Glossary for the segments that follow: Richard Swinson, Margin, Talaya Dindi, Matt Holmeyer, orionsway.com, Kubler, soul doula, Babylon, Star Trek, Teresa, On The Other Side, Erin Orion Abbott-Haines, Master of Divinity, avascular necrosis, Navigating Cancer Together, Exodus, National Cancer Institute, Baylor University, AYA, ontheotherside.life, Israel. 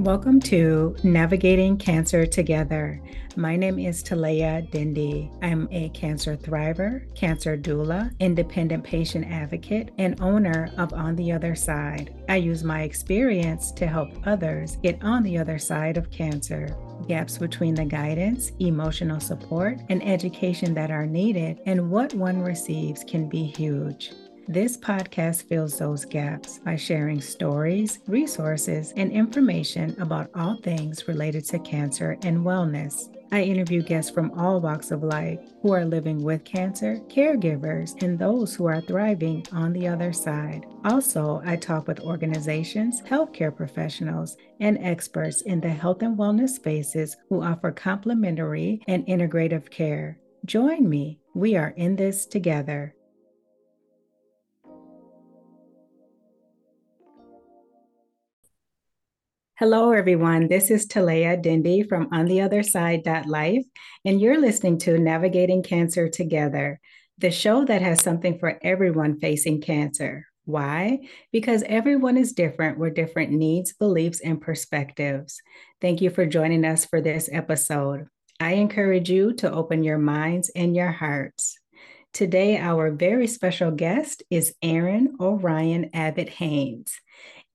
Welcome to Navigating Cancer Together. My name is Talaya Dindi. I'm a cancer thriver, cancer doula, independent patient advocate, and owner of On The Other Side. I use my experience to help others get on the other side of cancer. Gaps between the guidance, emotional support, and education that are needed and what one receives can be huge. This podcast fills those gaps by sharing stories, resources, and information about all things related to cancer and wellness. I interview guests from all walks of life who are living with cancer, caregivers, and those who are thriving on the other side. Also, I talk with organizations, healthcare professionals, and experts in the health and wellness spaces who offer complementary and integrative care. Join me. We are in this together. Hello, everyone. This is Talaya Dindi from ontheotherside.life, and you're listening to Navigating Cancer Together, the show that has something for everyone facing cancer. Why? Because everyone is different with different needs, beliefs, and perspectives. Thank you for joining us for this episode. I encourage you to open your minds and your hearts. Today, our very special guest is Erin Orion Abbott-Haines.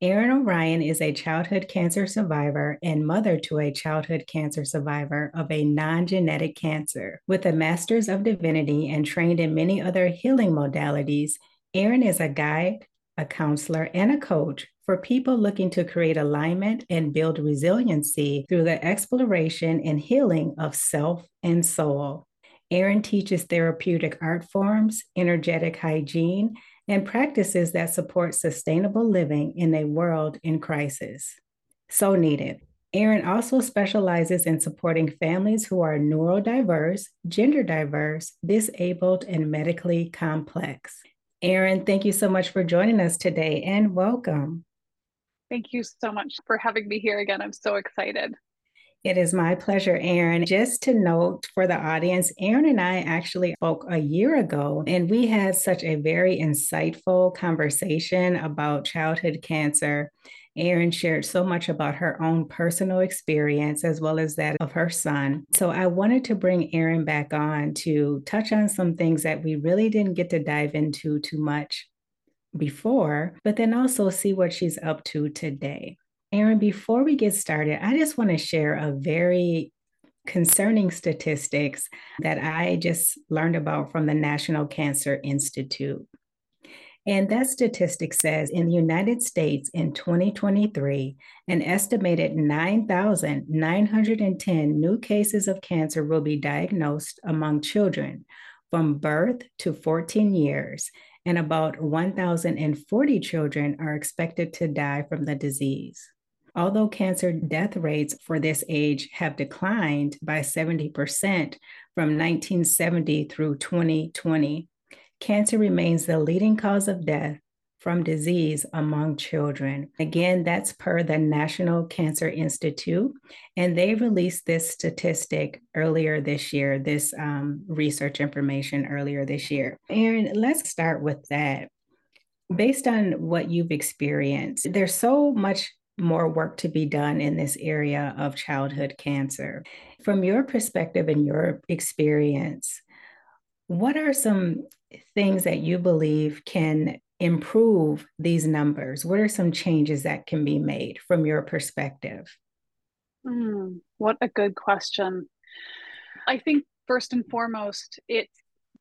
Erin Orion is a childhood cancer survivor and mother to a childhood cancer survivor of a non-genetic cancer. With a Master's of Divinity and trained in many other healing modalities, Erin is a guide, a counselor, and a coach for people looking to create alignment and build resiliency through the exploration and healing of self and soul. Erin teaches therapeutic art forms, energetic hygiene, and practices that support sustainable living in a world in crisis. So needed. Erin also specializes in supporting families who are neurodiverse, gender diverse, disabled, and medically complex. Erin, thank you so much for joining us today and welcome. Thank you so much for having me here again. I'm so excited. It is my pleasure, Erin. Just to note for the audience, Erin and I actually spoke a year ago, and we had such a very insightful conversation about childhood cancer. Erin shared so much about her own personal experience as well as that of her son. So I wanted to bring Erin back on to touch on some things that we really didn't get to dive into too much before, but then also see what she's up to today. Erin, before we get started, I just want to share a very concerning statistics that I just learned about from the National Cancer Institute. And that statistic says in the United States in 2023, an estimated 9,910 new cases of cancer will be diagnosed among children from birth to 14 years, and about 1,040 children are expected to die from the disease. Although cancer death rates for this age have declined by 70% from 1970 through 2020, cancer remains the leading cause of death from disease among children. Again, that's per the National Cancer Institute, and they released this statistic earlier this year, this research information earlier this year. Erin, let's start with that. Based on what you've experienced, there's so much more work to be done in this area of childhood cancer. From your perspective and your experience, what are some things that you believe can improve these numbers? What are some changes that can be made from your perspective? What a good question. I think first and foremost, it's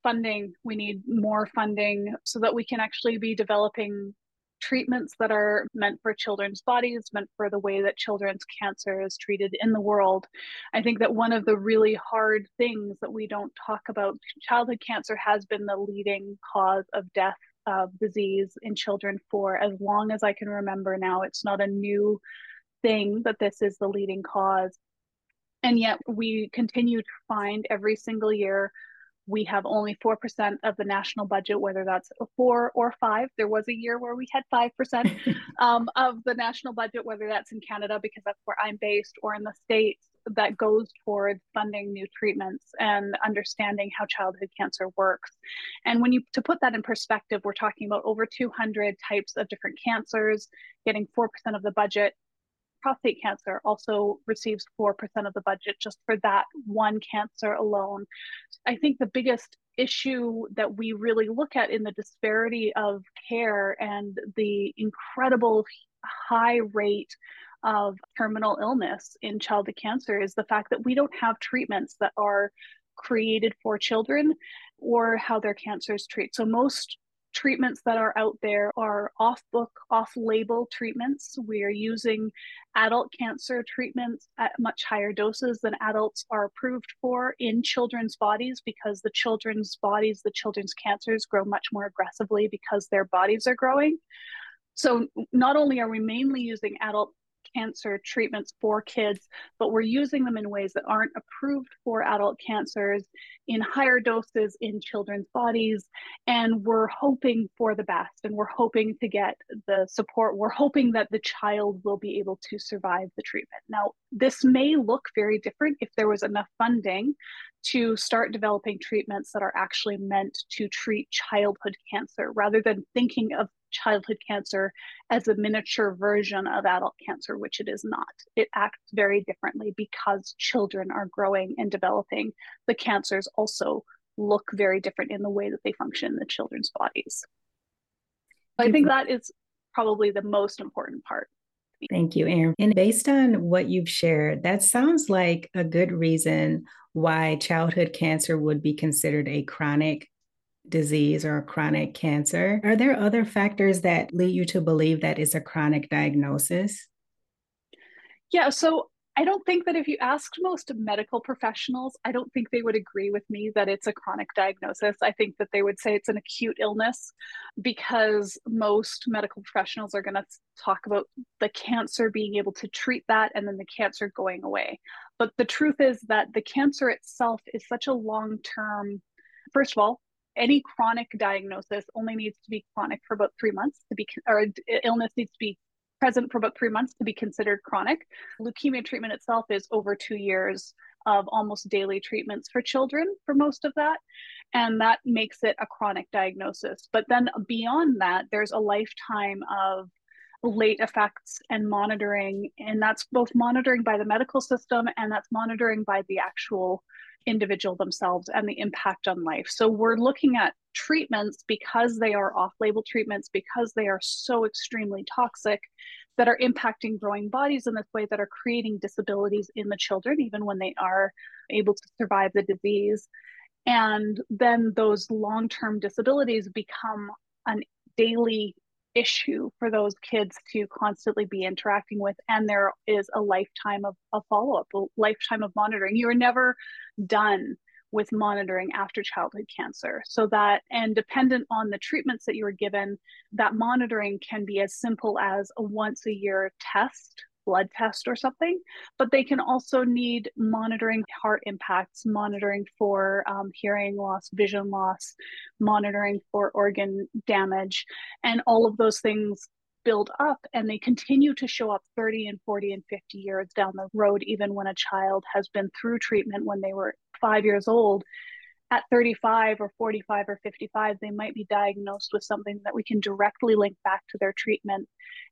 funding. We need more funding so that we can actually be developing treatments that are meant for children's bodies, meant for the way that children's cancer is treated in the world. I think that one of the really hard things that we don't talk about, childhood cancer has been the leading cause of death of disease in children for as long as I can remember now. It's not a new thing that this is the leading cause. And yet we continue to find every single year we have only 4% of the national budget, whether that's 4 or 5. There was a year where we had 5% of the national budget, whether that's in Canada, because that's where I'm based, or in the States, that goes toward funding new treatments and understanding how childhood cancer works. And when you, to put that in perspective, we're talking about over 200 types of different cancers, getting 4% of the budget. prostate cancer also receives 4% of the budget just for that one cancer alone. I think the biggest issue that we really look at in the disparity of care and the incredible high rate of terminal illness in childhood cancer is the fact that we don't have treatments that are created for children or how their cancers treat. So most treatments that are out there are off-book, off-label treatments. We are using adult cancer treatments at much higher doses than adults are approved for in children's bodies, because the children's bodies, the children's cancers grow much more aggressively because their bodies are growing. So not only are we mainly using adult cancer treatments for kids, but we're using them in ways that aren't approved for adult cancers, in higher doses in children's bodies, and we're hoping for the best, and we're hoping to get the support. We're hoping that the child will be able to survive the treatment. Now, this may look very different if there was enough funding to start developing treatments that are actually meant to treat childhood cancer, rather than thinking of childhood cancer as a miniature version of adult cancer, which it is not. It acts very differently because children are growing and developing. The cancers also look very different in the way that they function in the children's bodies. So I think that is probably the most important part. Thank you, Erin. And based on what you've shared, that sounds like a good reason why childhood cancer would be considered a chronic disease or a chronic cancer. Are there other factors that lead you to believe that it's a chronic diagnosis? Yeah, so I don't think that if you asked most medical professionals, I don't think they would agree with me that it's a chronic diagnosis. I think that they would say it's an acute illness, because most medical professionals are going to talk about the cancer, being able to treat that, and then the cancer going away. But the truth is that the cancer itself is such a long-term, first of all, any chronic diagnosis only needs to be chronic for about 3 months to be, or illness needs to be present for about 3 months to be considered chronic. Leukemia treatment itself is over 2 years of almost daily treatments for children for most of that. And that makes it a chronic diagnosis. But then beyond that, there's a lifetime of late effects and monitoring. And that's both monitoring by the medical system, and that's monitoring by the actual individual themselves and the impact on life. So we're looking at treatments, because they are off-label treatments, because they are so extremely toxic, that are impacting growing bodies in this way, that are creating disabilities in the children, even when they are able to survive the disease. And then those long-term disabilities become a daily issue for those kids to constantly be interacting with. And there is a lifetime of follow-up, a lifetime of monitoring. You're never done with monitoring after childhood cancer. So that, and dependent on the treatments that you were given, that monitoring can be as simple as a once a year test, blood test or something, but they can also need monitoring heart impacts, monitoring for hearing loss, vision loss, monitoring for organ damage, and all of those things build up, and they continue to show up 30 and 40 and 50 years down the road, even when a child has been through treatment when they were 5 years old. At 35 or 45 or 55, they might be diagnosed with something that we can directly link back to their treatment.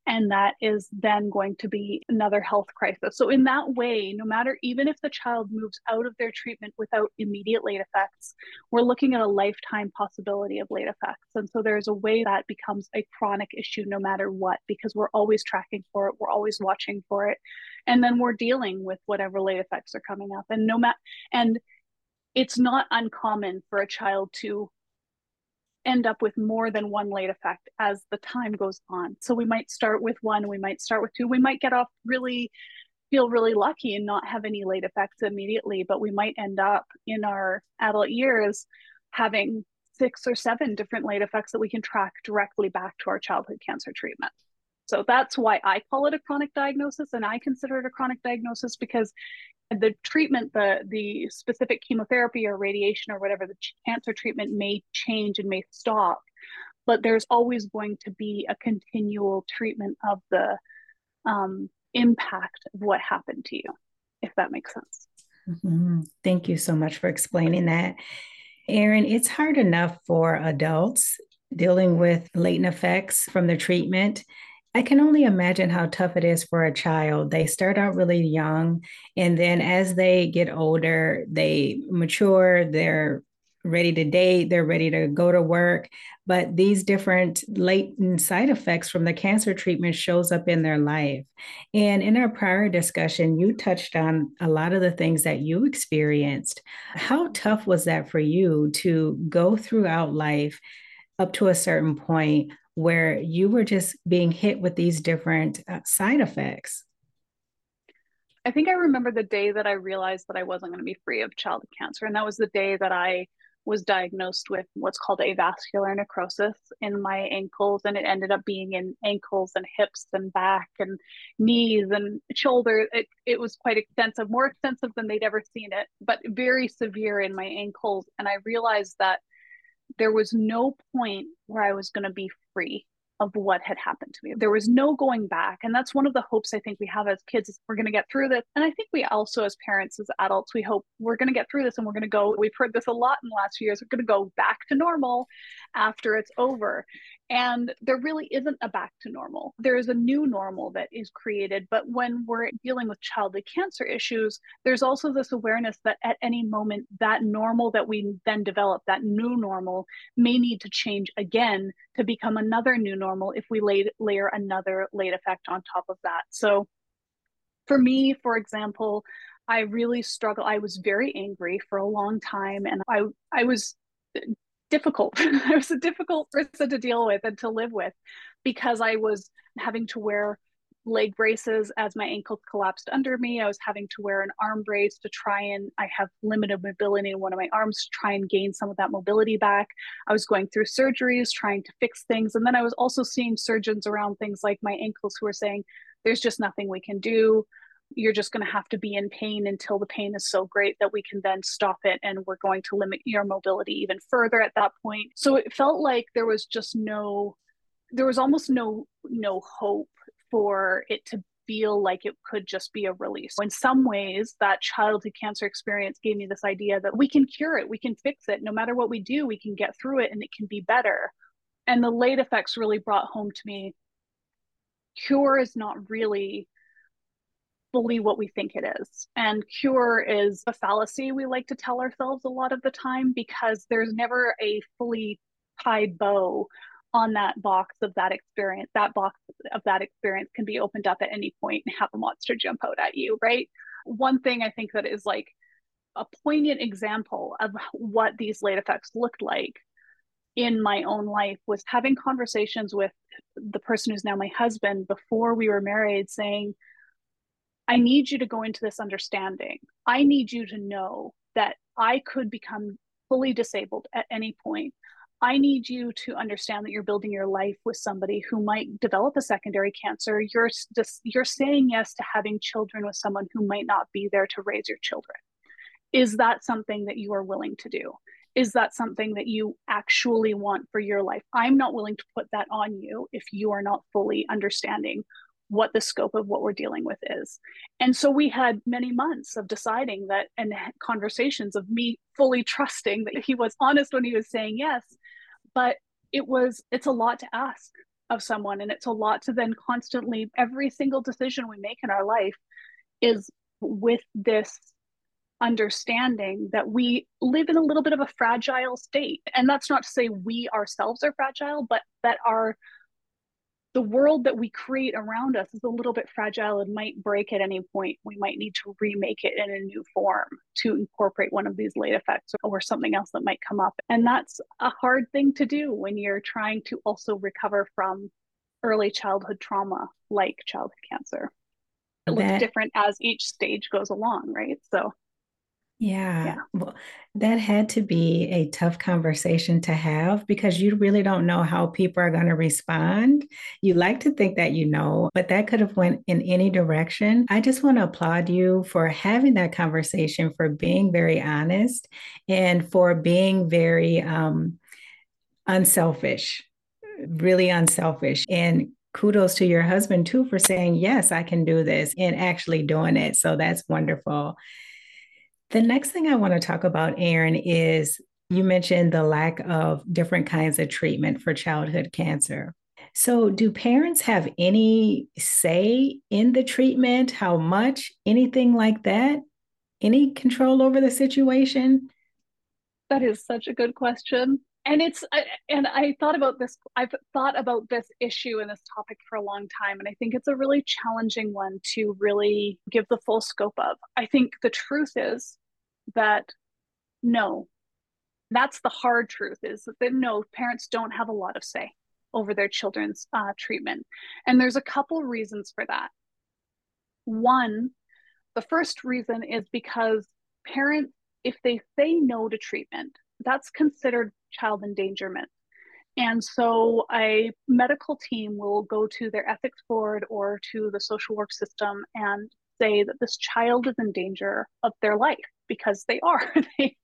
And that is then going to be another health crisis. So in that way, no matter, even if the child moves out of their treatment without immediate late effects, we're looking at a lifetime possibility of late effects. And so there's a way that becomes a chronic issue no matter what, because we're always tracking for it. We're always watching for it. And then we're dealing with whatever late effects are coming up. And it's not uncommon for a child to end up with more than one late effect as the time goes on. So we might start with one, we might start with two, we might get off really, feel really lucky and not have any late effects immediately, but we might end up in our adult years having 6 or 7 different late effects that we can track directly back to our childhood cancer treatment. So that's why I call it a chronic diagnosis, and I consider it a chronic diagnosis, because the treatment, the specific chemotherapy or radiation or whatever, the cancer treatment may change and may stop, but there's always going to be a continual treatment of the impact of what happened to you, if that makes sense. Mm-hmm. Thank you so much for explaining that. Erin, it's hard enough for adults dealing with latent effects from their treatment. I can only imagine how tough it is for a child. They start out really young, and then as they get older, they mature, they're ready to date, they're ready to go to work. But these different latent side effects from the cancer treatment shows up in their life. And in our prior discussion, you touched on a lot of the things that you experienced. How tough was that for you to go throughout life up to a certain point where you were just being hit with these different side effects? I think I remember the day that I realized that I wasn't going to be free of childhood cancer. And that was the day that I was diagnosed with what's called avascular necrosis in my ankles. And it ended up being in ankles and hips and back and knees and shoulders. It was quite extensive, more extensive than they'd ever seen it, but very severe in my ankles. And I realized that there was no point where I was going to be free of what had happened to me. There was no going back. And that's one of the hopes I think we have as kids, is we're going to get through this. And I think we also, as parents, as adults, we hope we're going to get through this and we're going to go, we've heard this a lot in the last few years, we're going to go back to normal after it's over. And there really isn't a back to normal. There is a new normal that is created. But when we're dealing with childhood cancer issues, there's also this awareness that at any moment, that normal that we then develop, that new normal, may need to change again to become another new normal if we layer another late effect on top of that. So for me, for example, I really struggled. I was very angry for a long time, and I was difficult. I was a difficult person to deal with and to live with, because I was having to wear leg braces as my ankles collapsed under me. I was having to wear an arm brace to try and, I have limited mobility in one of my arms, to try and gain some of that mobility back. I was going through surgeries, trying to fix things. And then I was also seeing surgeons around things like my ankles who were saying, there's just nothing we can do. You're just going to have to be in pain until the pain is so great that we can then stop it, and we're going to limit your mobility even further at that point. So it felt like there was just almost no hope for it to feel like it could just be a release. In some ways, that childhood cancer experience gave me this idea that we can cure it, we can fix it, no matter what we do, we can get through it and it can be better. And the late effects really brought home to me, cure is not really fully what we think it is. And cure is a fallacy we like to tell ourselves a lot of the time, because there's never a fully tied bow on that box of that experience. That box of that experience can be opened up at any point and have a monster jump out at you, right? One thing I think that is like a poignant example of what these late effects looked like in my own life was having conversations with the person who's now my husband before we were married, saying, I need you to go into this understanding. I need you to know that I could become fully disabled at any point. I need you to understand that you're building your life with somebody who might develop a secondary cancer. You're saying yes to having children with someone who might not be there to raise your children. Is that something that you are willing to do? Is that something that you actually want for your life? I'm not willing to put that on you if you are not fully understanding what the scope of what we're dealing with is. And so we had many months of deciding that, and conversations of me fully trusting that he was honest when he was saying yes, but it's a lot to ask of someone. And it's a lot to then constantly, every single decision we make in our life is with this understanding that we live in a little bit of a fragile state. And that's not to say we ourselves are fragile, but that the world that we create around us is a little bit fragile and might break at any point. We might need to remake it in a new form to incorporate one of these late effects or something else that might come up. And that's a hard thing to do when you're trying to also recover from early childhood trauma, like childhood cancer. It looks different as each stage goes along, right? So yeah. Well, that had to be a tough conversation to have, because you really don't know how people are going to respond. You like to think that you know, but that could have went in any direction. I just want to applaud you for having that conversation, for being very honest, and for being very unselfish, really unselfish. And kudos to your husband too for saying, yes, I can do this, and actually doing it. So that's wonderful. The next thing I want to talk about, Erin, is you mentioned the lack of different kinds of treatment for childhood cancer. So do parents have any say in the treatment, how much, anything like that? Any control over the situation? That is such a good question. And I've thought about this issue and this topic for a long time. And I think it's a really challenging one to really give the full scope of. I think the truth is that no, that's the hard truth, is that no, parents don't have a lot of say over their children's treatment. And there's a couple reasons for that. One, the first reason is because parents, if they say no to treatment, that's considered child endangerment. And so a medical team will go to their ethics board or to the social work system and say that this child is in danger of their life because they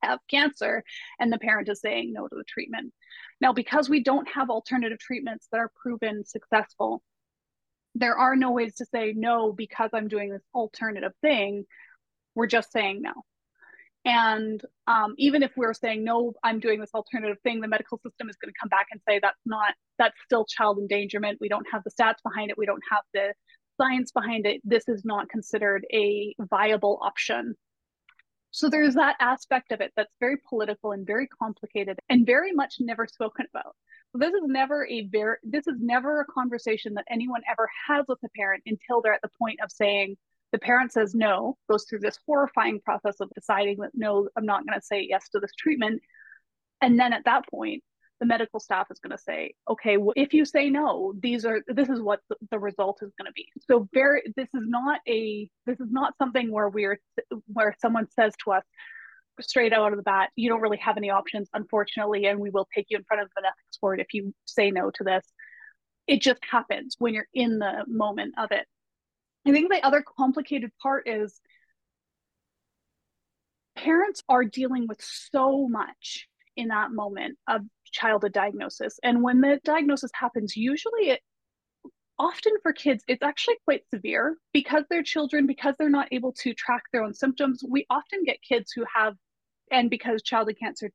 have cancer, and the parent is saying no to the treatment. Now, because we don't have alternative treatments that are proven successful, there are no ways to say no because I'm doing this alternative thing. We're just saying no. And even if we're saying, no, I'm doing this alternative thing, the medical system is going to come back and say, that's still child endangerment. We don't have the stats behind it. We don't have the science behind it. This is not considered a viable option. So there's that aspect of it that's very political and very complicated and very much never spoken about. So this is never a conversation that anyone ever has with a parent until they're at the point of saying, the parent says no, goes through this horrifying process of deciding that no, I'm not going to say yes to this treatment. And then at that point, the medical staff is going to say, okay, well, if you say no, this is what the result is going to be. So this is not something where someone says to us straight out of the bat, you don't really have any options, unfortunately, and we will take you in front of an ethics board if you say no to this. It just happens when you're in the moment of it. I think the other complicated part is parents are dealing with so much in that moment of childhood diagnosis. And when the diagnosis happens, often for kids, it's actually quite severe because they're children, because they're not able to track their own symptoms. We often get kids because childhood cancer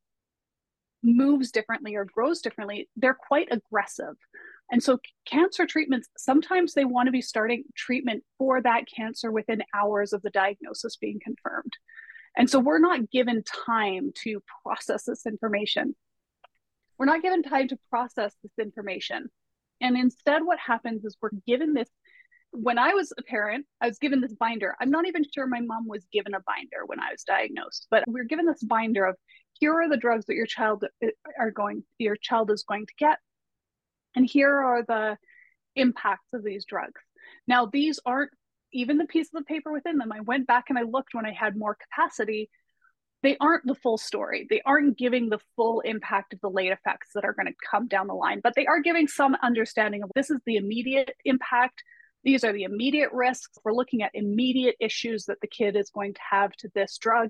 moves differently or grows differently, they're quite aggressive. And so cancer treatments, sometimes they want to be starting treatment for that cancer within hours of the diagnosis being confirmed. And so we're not given time to process this information. And instead what happens is we're given this, when I was a parent, I was given this binder. I'm not even sure my mom was given a binder when I was diagnosed, but we were given this binder of, here are the drugs that your child is going to get. And here are the impacts of these drugs. Now, these aren't even the pieces of paper within them. I went back and I looked when I had more capacity. They aren't the full story. They aren't giving the full impact of the late effects that are going to come down the line, but they are giving some understanding of this is the immediate impact. These are the immediate risks. We're looking at immediate issues that the kid is going to have to this drug.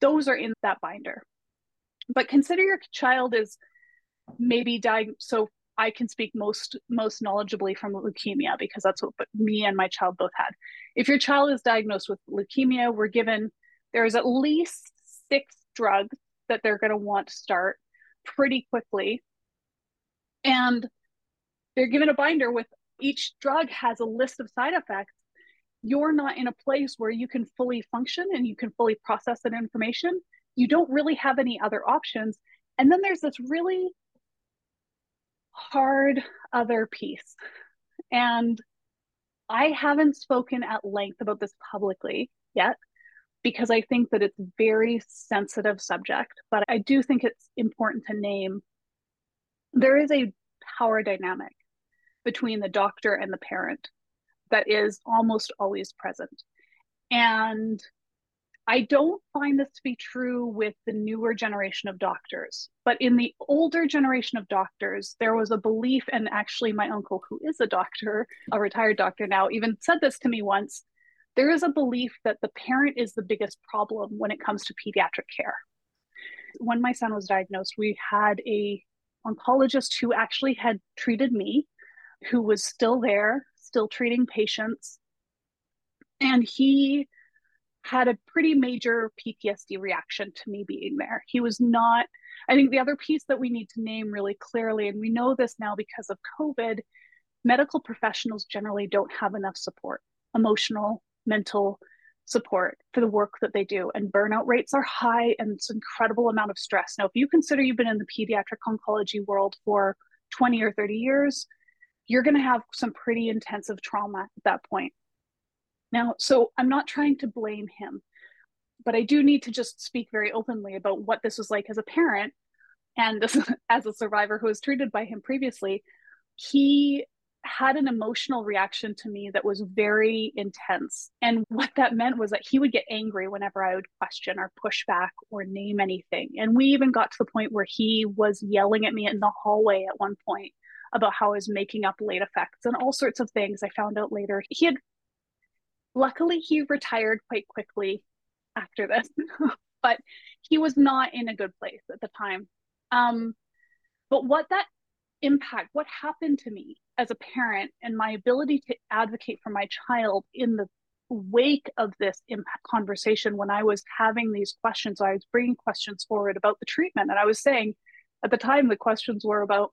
Those are in that binder. But consider your child is maybe diagnosed. So I can speak most knowledgeably from leukemia because that's what me and my child both had. If your child is diagnosed with leukemia, there's at least 6 drugs that they're going to want to start pretty quickly. And they're given a binder with each drug has a list of side effects. You're not in a place where you can fully function and you can fully process that information. You don't really have any other options. And then there's this really hard other piece. And I haven't spoken at length about this publicly yet, because I think that it's a very sensitive subject, but I do think it's important to name. There is a power dynamic between the doctor and the parent that is almost always present. And I don't find this to be true with the newer generation of doctors, but in the older generation of doctors, there was a belief, and actually my uncle, who is a doctor, a retired doctor now, even said this to me once, there is a belief that the parent is the biggest problem when it comes to pediatric care. When my son was diagnosed, we had an oncologist who actually had treated me, who was still there, still treating patients, and he had a pretty major PTSD reaction to me being there. I think the other piece that we need to name really clearly, and we know this now because of COVID, medical professionals generally don't have enough support, emotional, mental support for the work that they do. And burnout rates are high, and it's an incredible amount of stress. Now, if you consider you've been in the pediatric oncology world for 20 or 30 years, you're going to have some pretty intensive trauma at that point. Now, so I'm not trying to blame him, but I do need to just speak very openly about what this was like as a parent and as a survivor who was treated by him previously. He had an emotional reaction to me that was very intense. And what that meant was that he would get angry whenever I would question or push back or name anything. And we even got to the point where he was yelling at me in the hallway at one point about how I was making up late effects and all sorts of things. I found out later luckily he retired quite quickly after this, but he was not in a good place at the time. But what happened to me as a parent and my ability to advocate for my child in the wake of this impact conversation, when I was having these questions, I was bringing questions forward about the treatment. And I was saying at the time, the questions were about,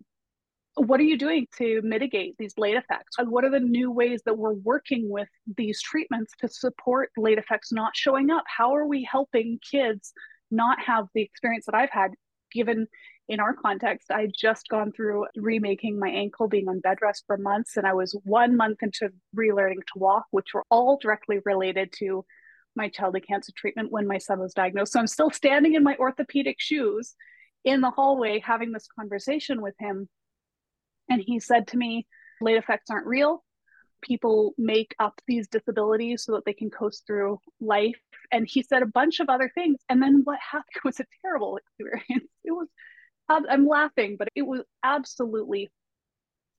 what are you doing to mitigate these late effects? And what are the new ways that we're working with these treatments to support late effects not showing up? How are we helping kids not have the experience that I've had, given in our context, I'd just gone through remaking my ankle, being on bed rest for months, and I was 1 month into relearning to walk, which were all directly related to my childhood cancer treatment when my son was diagnosed. So I'm still standing in my orthopedic shoes in the hallway having this conversation with him. And he said to me, late effects aren't real. People make up these disabilities so that they can coast through life. And he said a bunch of other things. And then what happened was a terrible experience. It was, I'm laughing, but it was absolutely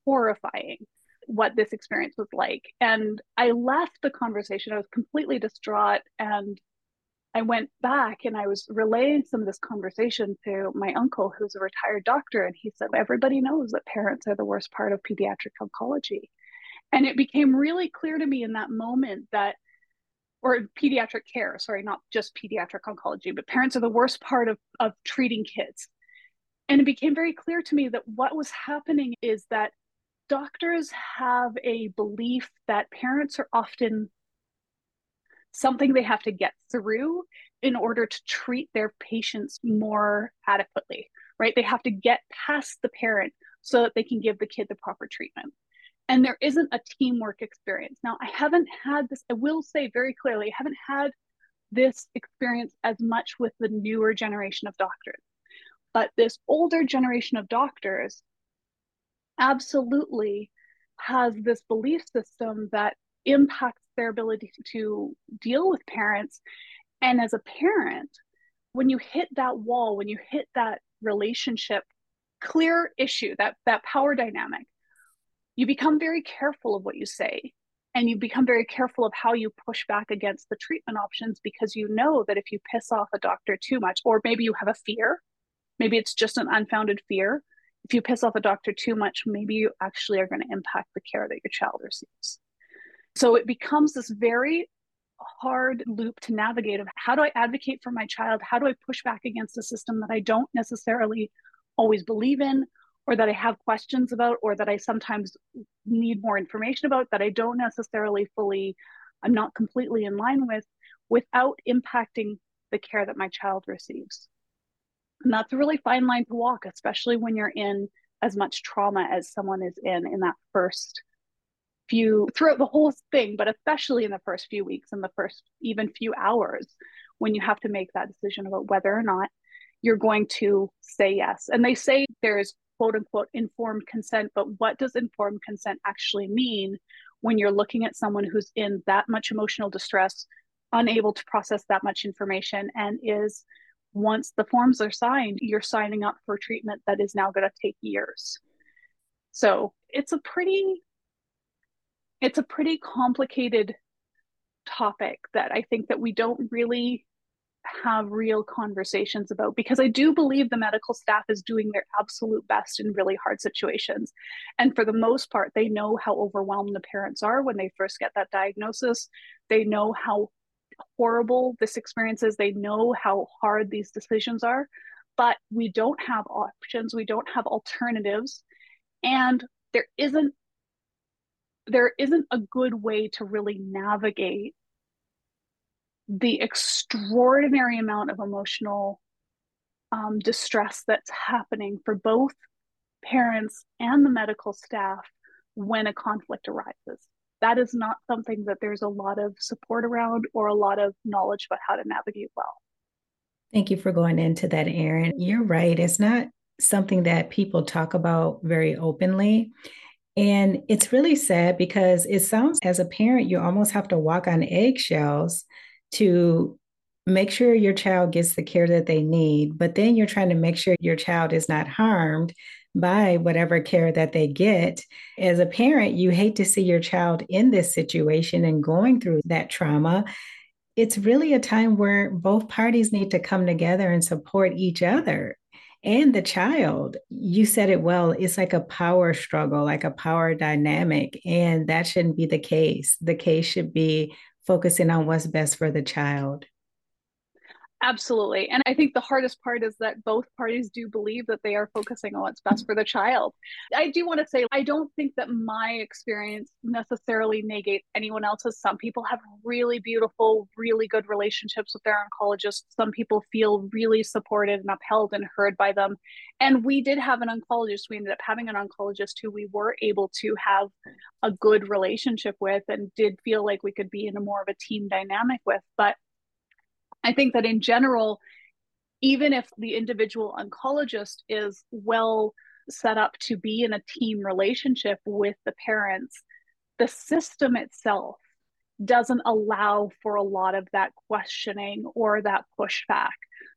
horrifying what this experience was like. And I left the conversation. I was completely distraught. And I went back and I was relaying some of this conversation to my uncle, who's a retired doctor. And he said, everybody knows that parents are the worst part of pediatric oncology. And it became really clear to me in that moment that, or pediatric care, sorry, not just pediatric oncology, but parents are the worst part of treating kids. And it became very clear to me that what was happening is that doctors have a belief that parents are often something they have to get through in order to treat their patients more adequately, right? They have to get past the parent so that they can give the kid the proper treatment. And there isn't a teamwork experience. Now, I haven't had this, I will say very clearly, I haven't had this experience as much with the newer generation of doctors. But this older generation of doctors absolutely has this belief system that impacts their ability to deal with parents. And as a parent, when you hit that wall, when you hit that relationship, clear issue, that power dynamic, you become very careful of what you say. And you become very careful of how you push back against the treatment options, because you know that if you piss off a doctor too much, or maybe you have a fear, maybe it's just an unfounded fear. If you piss off a doctor too much, maybe you actually are going to impact the care that your child receives. So it becomes this very hard loop to navigate of, how do I advocate for my child? How do I push back against a system that I don't necessarily always believe in, or that I have questions about, or that I sometimes need more information about, that I don't necessarily fully, I'm not completely in line with, without impacting the care that my child receives. And that's a really fine line to walk, especially when you're in as much trauma as someone is in that first few, throughout the whole thing, but especially in the first few weeks and the first even few hours, when you have to make that decision about whether or not you're going to say yes. And they say there's quote unquote informed consent, but what does informed consent actually mean when you're looking at someone who's in that much emotional distress, unable to process that much information, and is, once the forms are signed, you're signing up for treatment that is now going to take years. So it's a pretty complicated topic that I think that we don't really have real conversations about, because I do believe the medical staff is doing their absolute best in really hard situations. And for the most part, they know how overwhelmed the parents are when they first get that diagnosis. They know how horrible this experience is. They know how hard these decisions are, but we don't have options. We don't have alternatives. And there isn't there isn't a good way to really navigate the extraordinary amount of emotional distress that's happening for both parents and the medical staff when a conflict arises. That is not something that there's a lot of support around or a lot of knowledge about how to navigate well. Thank you for going into that, Erin. You're right. It's not something that people talk about very openly. And it's really sad because it sounds, as a parent, you almost have to walk on eggshells to make sure your child gets the care that they need. But then you're trying to make sure your child is not harmed by whatever care that they get. As a parent, you hate to see your child in this situation and going through that trauma. It's really a time where both parties need to come together and support each other and the child. You said it well. It's like a power struggle, like a power dynamic, and that shouldn't be the case. The case should be focusing on what's best for the child. Absolutely. And I think the hardest part is that both parties do believe that they are focusing on what's best for the child. I do want to say, I don't think that my experience necessarily negates anyone else's. Some people have really beautiful, really good relationships with their oncologists. Some people feel really supported and upheld and heard by them. And we did have an oncologist. We ended up having an oncologist who we were able to have a good relationship with and did feel like we could be in a more of a team dynamic with. But I think that in general, even if the individual oncologist is well set up to be in a team relationship with the parents, the system itself doesn't allow for a lot of that questioning or that pushback.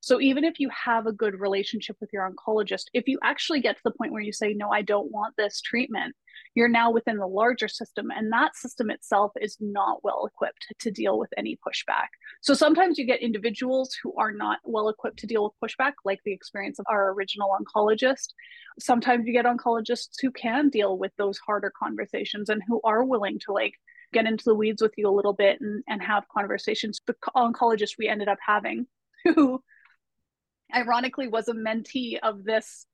So even if you have a good relationship with your oncologist, if you actually get to the point where you say, no, I don't want this treatment, you're now within the larger system, and that system itself is not well equipped to deal with any pushback. So sometimes you get individuals who are not well equipped to deal with pushback, like the experience of our original oncologist. Sometimes you get oncologists who can deal with those harder conversations and who are willing to get into the weeds with you a little bit and have conversations. The oncologist we ended up having, who ironically was a mentee of this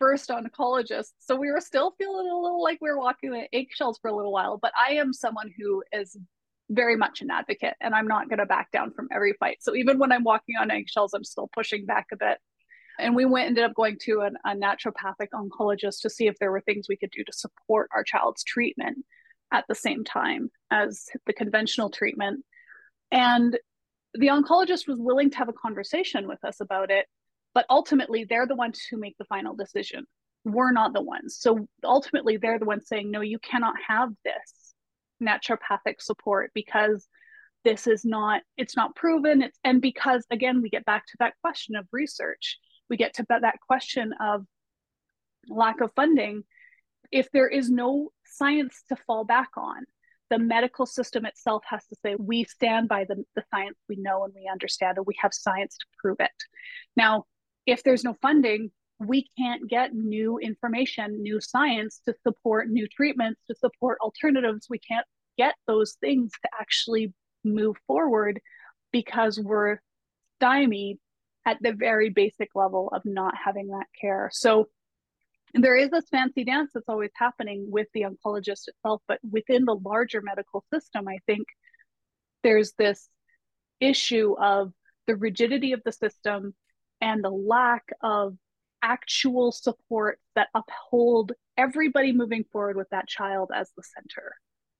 first oncologist, so we were still feeling a little like we were walking on eggshells for a little while. But I am someone who is very much an advocate, and I'm not going to back down from every fight. So even when I'm walking on eggshells, I'm still pushing back a bit. And we ended up going to a naturopathic oncologist to see if there were things we could do to support our child's treatment at the same time as the conventional treatment. And the oncologist was willing to have a conversation with us about it, but ultimately they're the ones who make the final decision. We're not the ones. So ultimately they're the ones saying, no, you cannot have this naturopathic support because this is not, it's not proven. And because, again, we get back to that question of research, we get to that question of lack of funding. If there is no science to fall back on, the medical system itself has to say, we stand by the science we know and we understand, and we have science to prove it. Now, if there's no funding, we can't get new information, new science to support new treatments, to support alternatives. We can't get those things to actually move forward because we're stymied at the very basic level of not having that care. So there is this fancy dance that's always happening with the oncologist itself, but within the larger medical system, I think there's this issue of the rigidity of the system and the lack of actual support that uphold everybody moving forward with that child as the center,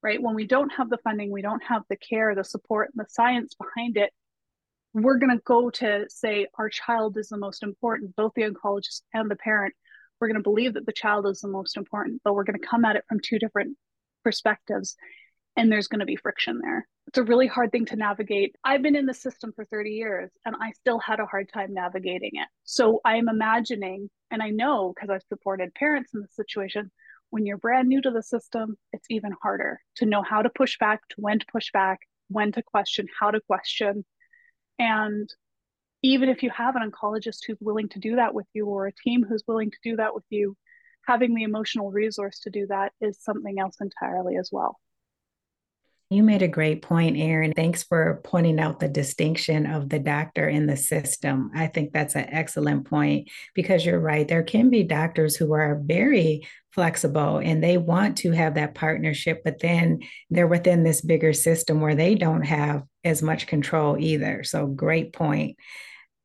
right? When we don't have the funding, we don't have the care, the support, and the science behind it, we're going to go to say our child is the most important, both the oncologist and the parent. We're going to believe that the child is the most important, but we're going to come at it from two different perspectives, and there's going to be friction there. It's a really hard thing to navigate. I've been in the system for 30 years, and I still had a hard time navigating it. So I'm imagining, and I know because I've supported parents in this situation, when you're brand new to the system, it's even harder to know how to push back, to when to push back, when to question, how to question. And even if you have an oncologist who's willing to do that with you, or a team who's willing to do that with you, having the emotional resource to do that is something else entirely as well. You made a great point, Erin. Thanks for pointing out the distinction of the doctor and the system. I think that's an excellent point because you're right. There can be doctors who are very flexible and they want to have that partnership, but then they're within this bigger system where they don't have as much control either. So great point.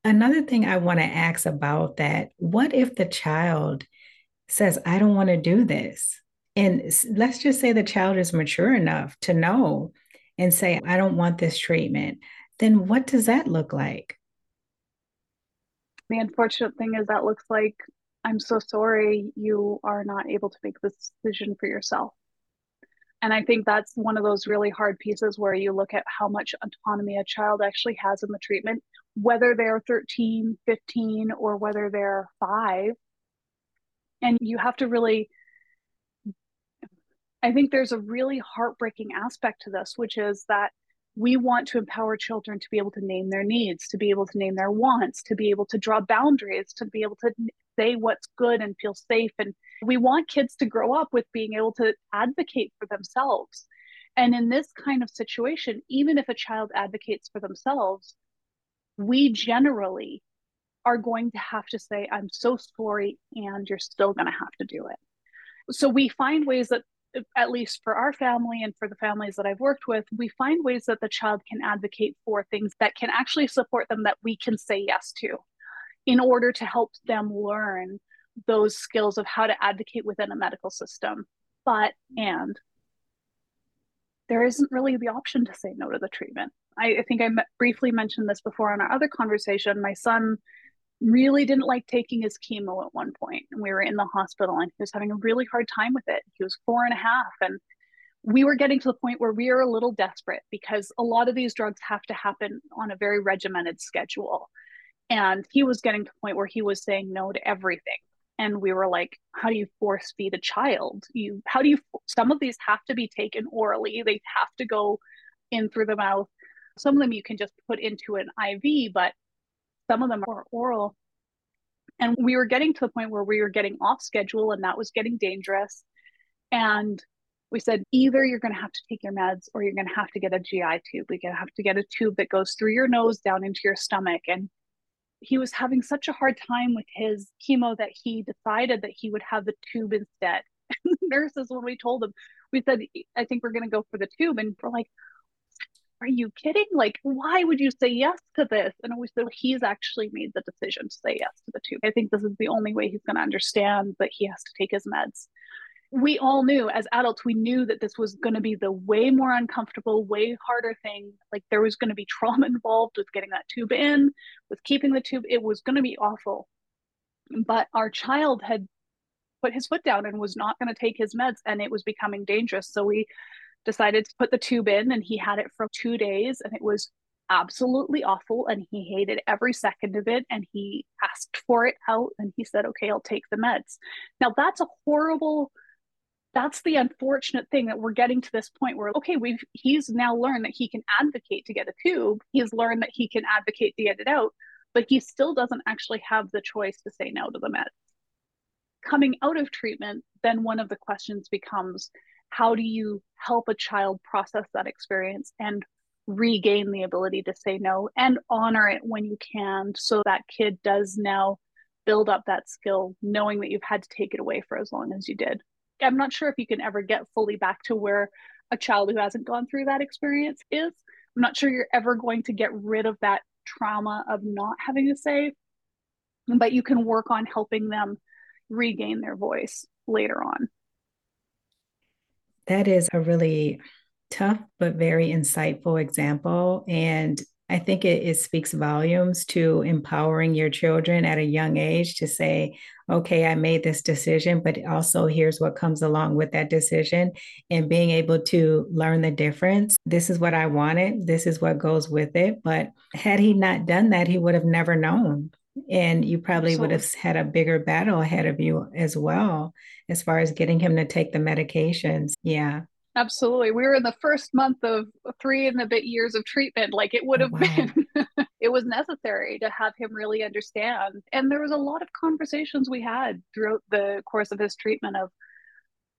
Another thing I want to ask about that, what if the child says, I don't want to do this? And let's just say the child is mature enough to know and say, I don't want this treatment. Then what does that look like? The unfortunate thing is that looks like, I'm so sorry you are not able to make this decision for yourself. And I think that's one of those really hard pieces where you look at how much autonomy a child actually has in the treatment, whether they're 13, 15, or whether they're 5. And you have to really, I think there's a really heartbreaking aspect to this, which is that we want to empower children to be able to name their needs, to be able to name their wants, to be able to draw boundaries, to be able to say what's good and feel safe. And we want kids to grow up with being able to advocate for themselves. And in this kind of situation, even if a child advocates for themselves, we generally are going to have to say, I'm so sorry, and you're still going to have to do it. So we find ways that, at least for our family and for the families that I've worked with, we find ways that the child can advocate for things that can actually support them, that we can say yes to, in order to help them learn those skills of how to advocate within a medical system. But, and there isn't really the option to say no to the treatment. I think I briefly mentioned this before in our other conversation. My son really didn't like taking his chemo at one point. We were in the hospital and he was having a really hard time with it. He was 4.5 and we were getting to the point where we were a little desperate because a lot of these drugs have to happen on a very regimented schedule. And he was getting to the point where he was saying no to everything. And we were like, how do you force feed a child? Some of these have to be taken orally. They have to go in through the mouth. Some of them you can just put into an IV, but some of them are oral. And we were getting to the point where we were getting off schedule and that was getting dangerous. And we said, either you're going to have to take your meds or you're going to have to get a GI tube. We're going to have to get a tube that goes through your nose down into your stomach. And he was having such a hard time with his chemo that he decided that he would have the tube instead. And the nurses, when we told him, we said, I think we're going to go for the tube. And we're like, are you kidding? Like, why would you say yes to this? And we said, he's actually made the decision to say yes to the tube. I think this is the only way he's going to understand that he has to take his meds. We all knew as adults, we knew that this was going to be the way more uncomfortable, way harder thing. Like there was going to be trauma involved with getting that tube in, with keeping the tube. It was going to be awful. But our child had put his foot down and was not going to take his meds, and it was becoming dangerous. So we decided to put the tube in, and he had it for 2 days, and it was absolutely awful. And he hated every second of it. And he asked for it out, and he said, okay, I'll take the meds. Now that's the unfortunate thing, that we're getting to this point where, okay, he's now learned that he can advocate to get a tube. He's learned that he can advocate to get it out, but he still doesn't actually have the choice to say no to the meds. Coming out of treatment, then one of the questions becomes, how do you help a child process that experience and regain the ability to say no and honor it when you can, so that kid does now build up that skill, knowing that you've had to take it away for as long as you did. I'm not sure if you can ever get fully back to where a child who hasn't gone through that experience is. I'm not sure you're ever going to get rid of that trauma of not having to say, but you can work on helping them regain their voice later on. That is a really tough but very insightful example. And I think it speaks volumes to empowering your children at a young age to say, okay, I made this decision, but also here's what comes along with that decision, and being able to learn the difference. This is what I wanted. This is what goes with it. But had he not done that, he would have never known. And you probably would have had a bigger battle ahead of you as well, as far as getting him to take the medications. Yeah. Absolutely. We were in the first month of 3 and a bit years of treatment. Like it would have been, it was necessary to have him really understand. And there was a lot of conversations we had throughout the course of his treatment of,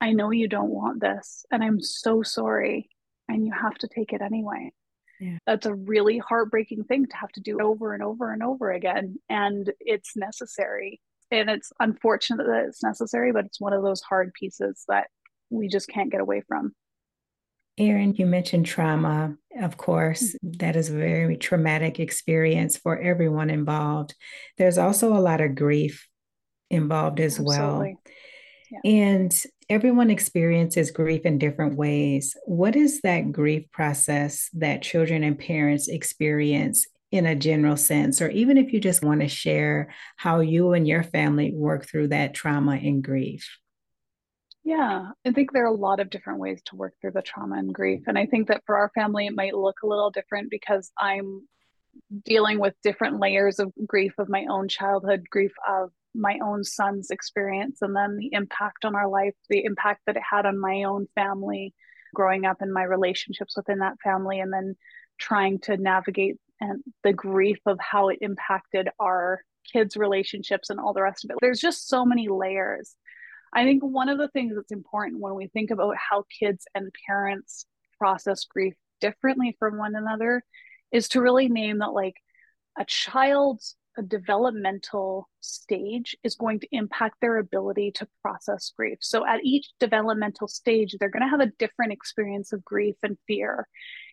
I know you don't want this, and I'm so sorry, and you have to take it anyway. Yeah. That's a really heartbreaking thing to have to do over and over and over again. And it's necessary and it's unfortunate that it's necessary, but it's one of those hard pieces that we just can't get away from. Erin, you mentioned trauma. Of course, that is a very traumatic experience for everyone involved. There's also a lot of grief involved as Absolutely. Well. Yeah. And everyone experiences grief in different ways. What is that grief process that children and parents experience in a general sense? Or even if you just want to share how you and your family work through that trauma and grief. Yeah, I think there are a lot of different ways to work through the trauma and grief. And I think that for our family, it might look a little different because I'm dealing with different layers of grief of my own childhood, grief of my own son's experience, and then the impact on our life, the impact that it had on my own family growing up and my relationships within that family, and then trying to navigate and the grief of how it impacted our kids' relationships and all the rest of it. There's just so many layers. I think one of the things that's important when we think about how kids and parents process grief differently from one another is to really name that, like, a child's developmental stage is going to impact their ability to process grief. So at each developmental stage, they're going to have a different experience of grief and fear.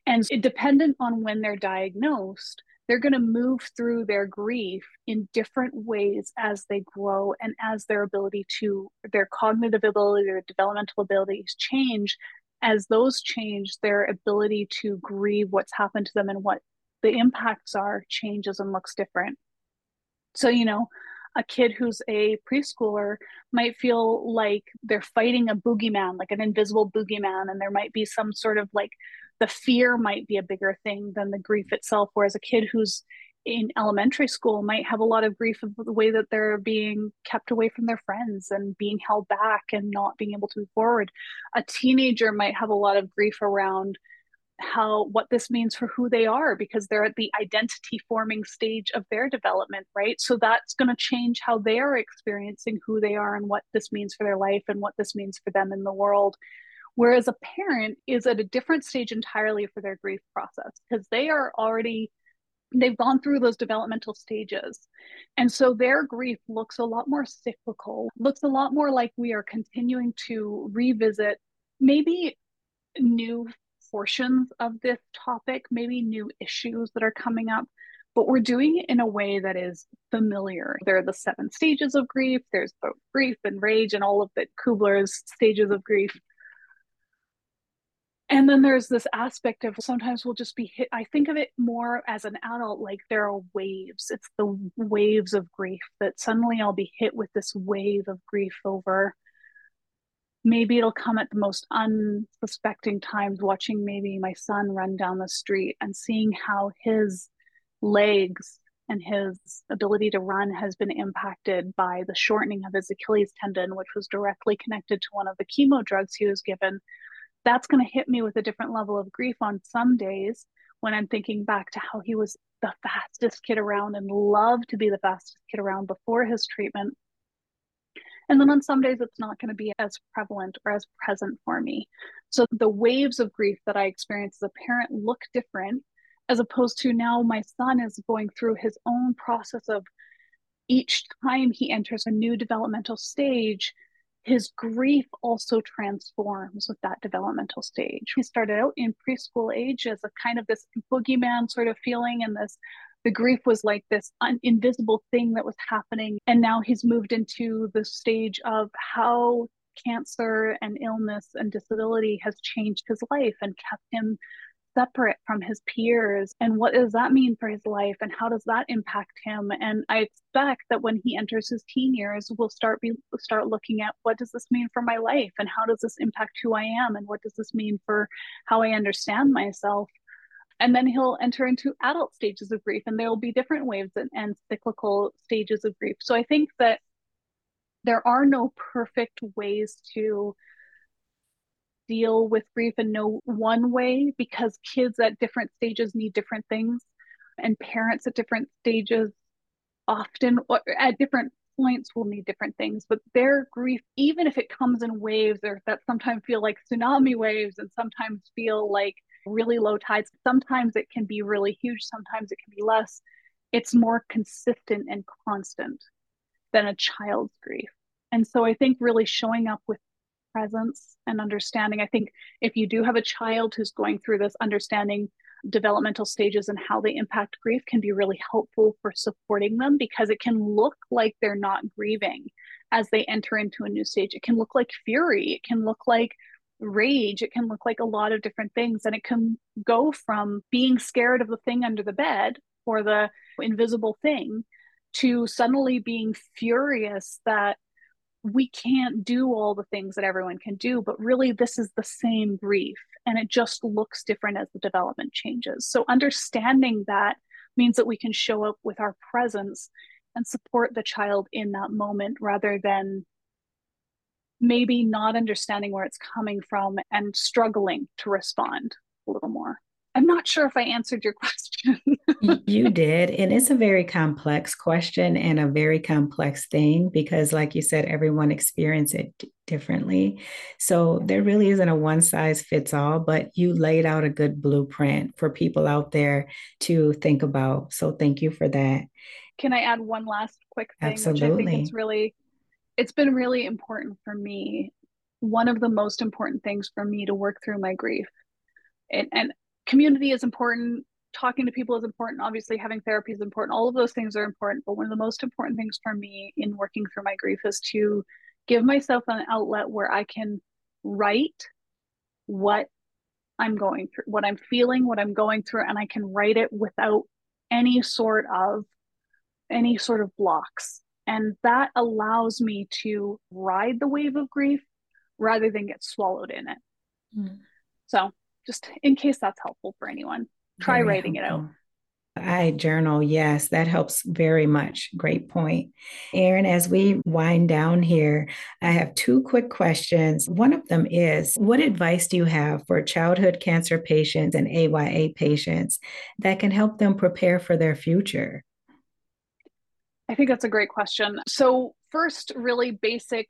And dependent on when they're diagnosed, they're going to move through their grief in different ways as they grow and as their ability to, their cognitive ability, their developmental abilities change. As those change, their ability to grieve what's happened to them and what the impacts are changes and looks different. So, you know, a kid who's a preschooler might feel like they're fighting a boogeyman, like an invisible boogeyman, and there might be some sort of, like, the fear might be a bigger thing than the grief itself. Whereas a kid who's in elementary school might have a lot of grief of the way that they're being kept away from their friends and being held back and not being able to move forward. A teenager might have a lot of grief around what this means for who they are, because they're at the identity forming stage of their development, right? So that's going to change how they're experiencing who they are and what this means for their life and what this means for them in the world. Whereas a parent is at a different stage entirely for their grief process, because they've gone through those developmental stages. And so their grief looks a lot more cyclical, looks a lot more like we are continuing to revisit maybe new portions of this topic, maybe new issues that are coming up, but we're doing it in a way that is familiar. There are the 7 stages of grief. There's both grief and rage and all of the Kubler's stages of grief. And then there's this aspect of sometimes we'll just be hit. I think of it more as an adult, like there are waves. It's the waves of grief that suddenly I'll be hit with this wave of grief over. Maybe it'll come at the most unsuspecting times, watching maybe my son run down the street and seeing how his legs and his ability to run has been impacted by the shortening of his Achilles tendon, which was directly connected to one of the chemo drugs he was given. That's going to hit me with a different level of grief on some days when I'm thinking back to how he was the fastest kid around and loved to be the fastest kid around before his treatment. And then on some days, it's not going to be as prevalent or as present for me. So the waves of grief that I experience as a parent look different, as opposed to now my son is going through his own process of each time he enters a new developmental stage, his grief also transforms with that developmental stage. He started out in preschool age as a kind of this boogeyman sort of feeling, and the grief was like this invisible thing that was happening. And now he's moved into the stage of how cancer and illness and disability has changed his life and kept him separate from his peers. And what does that mean for his life? And how does that impact him? And I expect that when he enters his teen years, we'll start looking at what does this mean for my life? And how does this impact who I am? And what does this mean for how I understand myself? And then he'll enter into adult stages of grief, and there will be different waves and cyclical stages of grief. So I think that there are no perfect ways to deal with grief and no one way, because kids at different stages need different things, and parents at different stages often or at different points will need different things. But their grief, even if it comes in waves or that sometimes feel like tsunami waves and sometimes feel like really low tides, sometimes it can be really huge, sometimes it can be less, it's more consistent and constant. than a child's grief. And so I think really showing up with presence and understanding. I think if you do have a child who's going through this, understanding developmental stages and how they impact grief can be really helpful for supporting them, because it can look like they're not grieving as they enter into a new stage. It can look like fury. It can look like rage. It can look like a lot of different things. And it can go from being scared of the thing under the bed or the invisible thing to suddenly being furious that we can't do all the things that everyone can do, but really this is the same grief, and it just looks different as the development changes. So understanding that means that we can show up with our presence and support the child in that moment, rather than maybe not understanding where it's coming from and struggling to respond a little more. I'm not sure if I answered your question. You did. And it's a very complex question and a very complex thing, because like you said, everyone experiences it differently. So there really isn't a one size fits all, but you laid out a good blueprint for people out there to think about. So thank you for that. Can I add one last quick thing? Absolutely. Which I think it's been really important for me. One of the most important things for me to work through my grief, and community is important, talking to people is important, obviously having therapy is important, all of those things are important, but one of the most important things for me in working through my grief is to give myself an outlet where I can write what I'm going through, what I'm feeling, what I'm going through, and I can write it without any sort of blocks. And that allows me to ride the wave of grief rather than get swallowed in it. Mm. So just in case that's helpful for anyone, try very writing helpful. It out. I journal. Yes, that helps very much. Great point. Erin, as we wind down here, I have two quick questions. One of them is, what advice do you have for childhood cancer patients and AYA patients that can help them prepare for their future? I think that's a great question. So first, really basic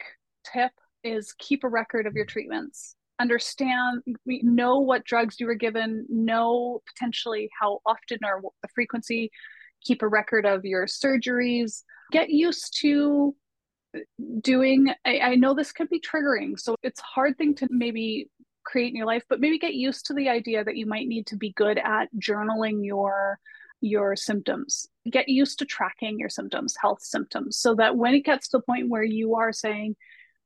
tip is keep a record of your treatments. Understand, know what drugs you were given, know potentially how often or the frequency, keep a record of your surgeries, get used to doing, I know this could be triggering, so it's a hard thing to maybe create in your life, but maybe get used to the idea that you might need to be good at journaling your symptoms. Get used to tracking your symptoms, health symptoms, so that when it gets to the point where you are saying,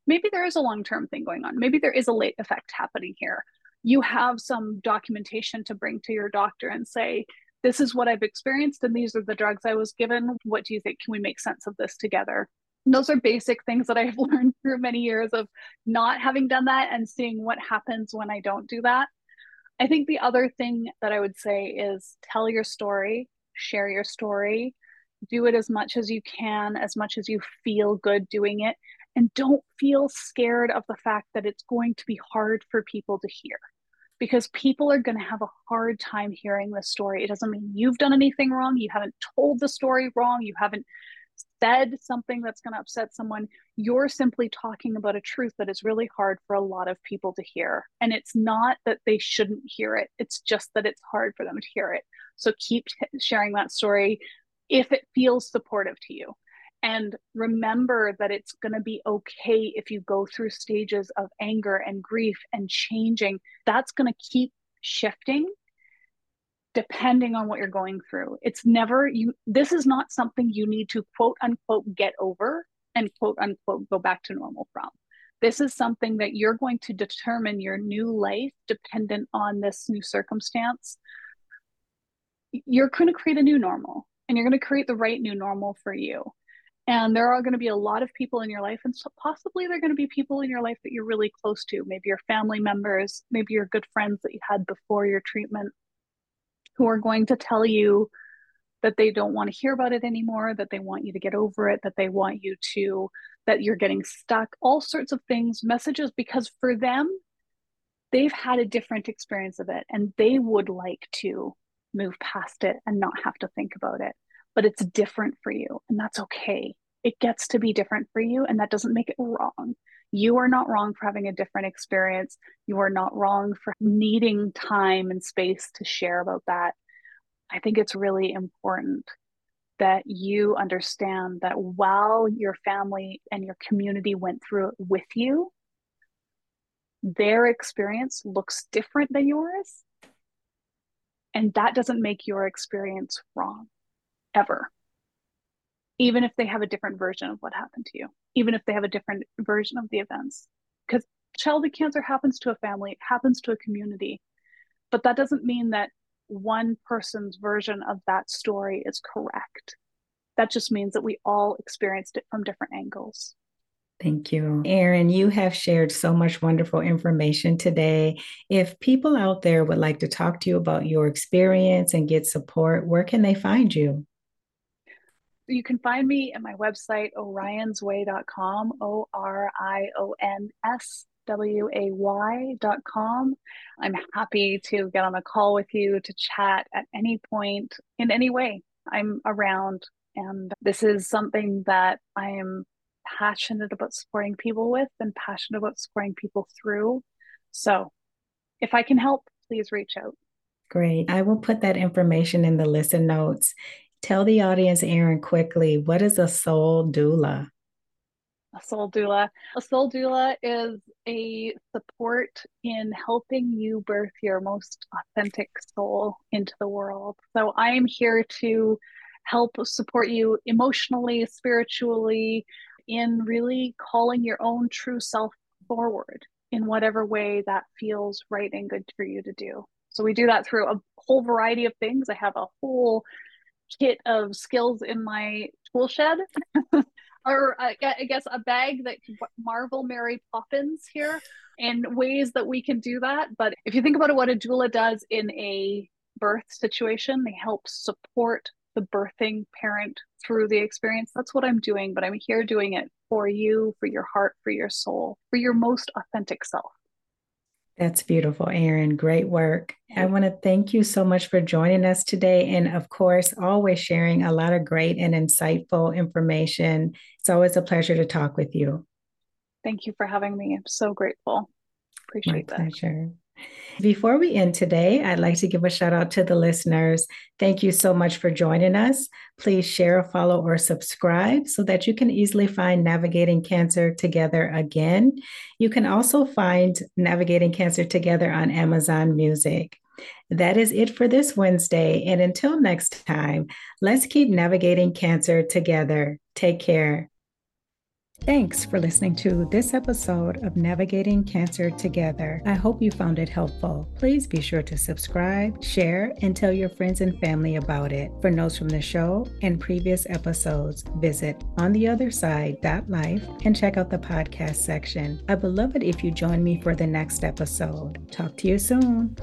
maybe there is a long-term thing going on, maybe there is a late effect happening here, you have some documentation to bring to your doctor and say, this is what I've experienced and these are the drugs I was given. What do you think? Can we make sense of this together? And those are basic things that I've learned through many years of not having done that and seeing what happens when I don't do that. I think the other thing that I would say is tell your story, share your story, do it as much as you can, as much as you feel good doing it. And don't feel scared of the fact that it's going to be hard for people to hear, because people are going to have a hard time hearing this story. It doesn't mean you've done anything wrong. You haven't told the story wrong. You haven't said something that's going to upset someone. You're simply talking about a truth that is really hard for a lot of people to hear. And it's not that they shouldn't hear it. It's just that it's hard for them to hear it. So keep sharing that story if it feels supportive to you. And remember that it's going to be okay if you go through stages of anger and grief and changing. That's going to keep shifting depending on what you're going through. It's never you. This is not something you need to quote unquote get over and quote unquote go back to normal from. This is something that you're going to determine your new life dependent on this new circumstance. You're going to create a new normal, and you're going to create the right new normal for you. And there are going to be a lot of people in your life, and so possibly there are going to be people in your life that you're really close to, maybe your family members, maybe your good friends that you had before your treatment, who are going to tell you that they don't want to hear about it anymore, that they want you to get over it, that you're getting stuck, all sorts of things, messages, because for them, they've had a different experience of it, and they would like to move past it and not have to think about it. But it's different for you, and that's okay. It gets to be different for you, and that doesn't make it wrong. You are not wrong for having a different experience. You are not wrong for needing time and space to share about that. I think it's really important that you understand that while your family and your community went through it with you, their experience looks different than yours. And that doesn't make your experience wrong, ever. Even if they have a different version of what happened to you, even if they have a different version of the events. Because childhood cancer happens to a family, it happens to a community, but that doesn't mean that one person's version of that story is correct. That just means that we all experienced it from different angles. Thank you. Erin, you have shared so much wonderful information today. If people out there would like to talk to you about your experience and get support, where can they find you? You can find me at my website, orionsway.com, orionsway.com. I'm happy to get on a call with you, to chat at any point, in any way. I'm around, and this is something that I am passionate about supporting people with and passionate about supporting people through. So if I can help, please reach out. Great. I will put that information in the listen notes. Tell the audience, Erin, quickly, what is a soul doula? A soul doula. A soul doula is a support in helping you birth your most authentic soul into the world. So I am here to help support you emotionally, spiritually, in really calling your own true self forward in whatever way that feels right and good for you to do. So we do that through a whole variety of things. I have a whole kit of skills in my tool shed, or I guess a bag that Marvel Mary Poppins here, and ways that we can do that. But if you think about it, what a doula does in a birth situation, they help support the birthing parent through the experience. That's what I'm doing, but I'm here doing it for you, for your heart, for your soul, for your most authentic self. That's beautiful, Erin. Great work. I want to thank you so much for joining us today. And of course, always sharing a lot of great and insightful information. It's always a pleasure to talk with you. Thank you for having me. I'm so grateful. Appreciate that. My pleasure. Before we end today, I'd like to give a shout out to the listeners. Thank you so much for joining us. Please share, follow, or subscribe so that you can easily find Navigating Cancer Together again. You can also find Navigating Cancer Together on Amazon Music. That is it for this Wednesday. And until next time, let's keep navigating cancer together. Take care. Thanks for listening to this episode of Navigating Cancer Together. I hope you found it helpful. Please be sure to subscribe, share, and tell your friends and family about it. For notes from the show and previous episodes, visit ontheotherside.life and check out the podcast section. I would love it if you join me for the next episode. Talk to you soon.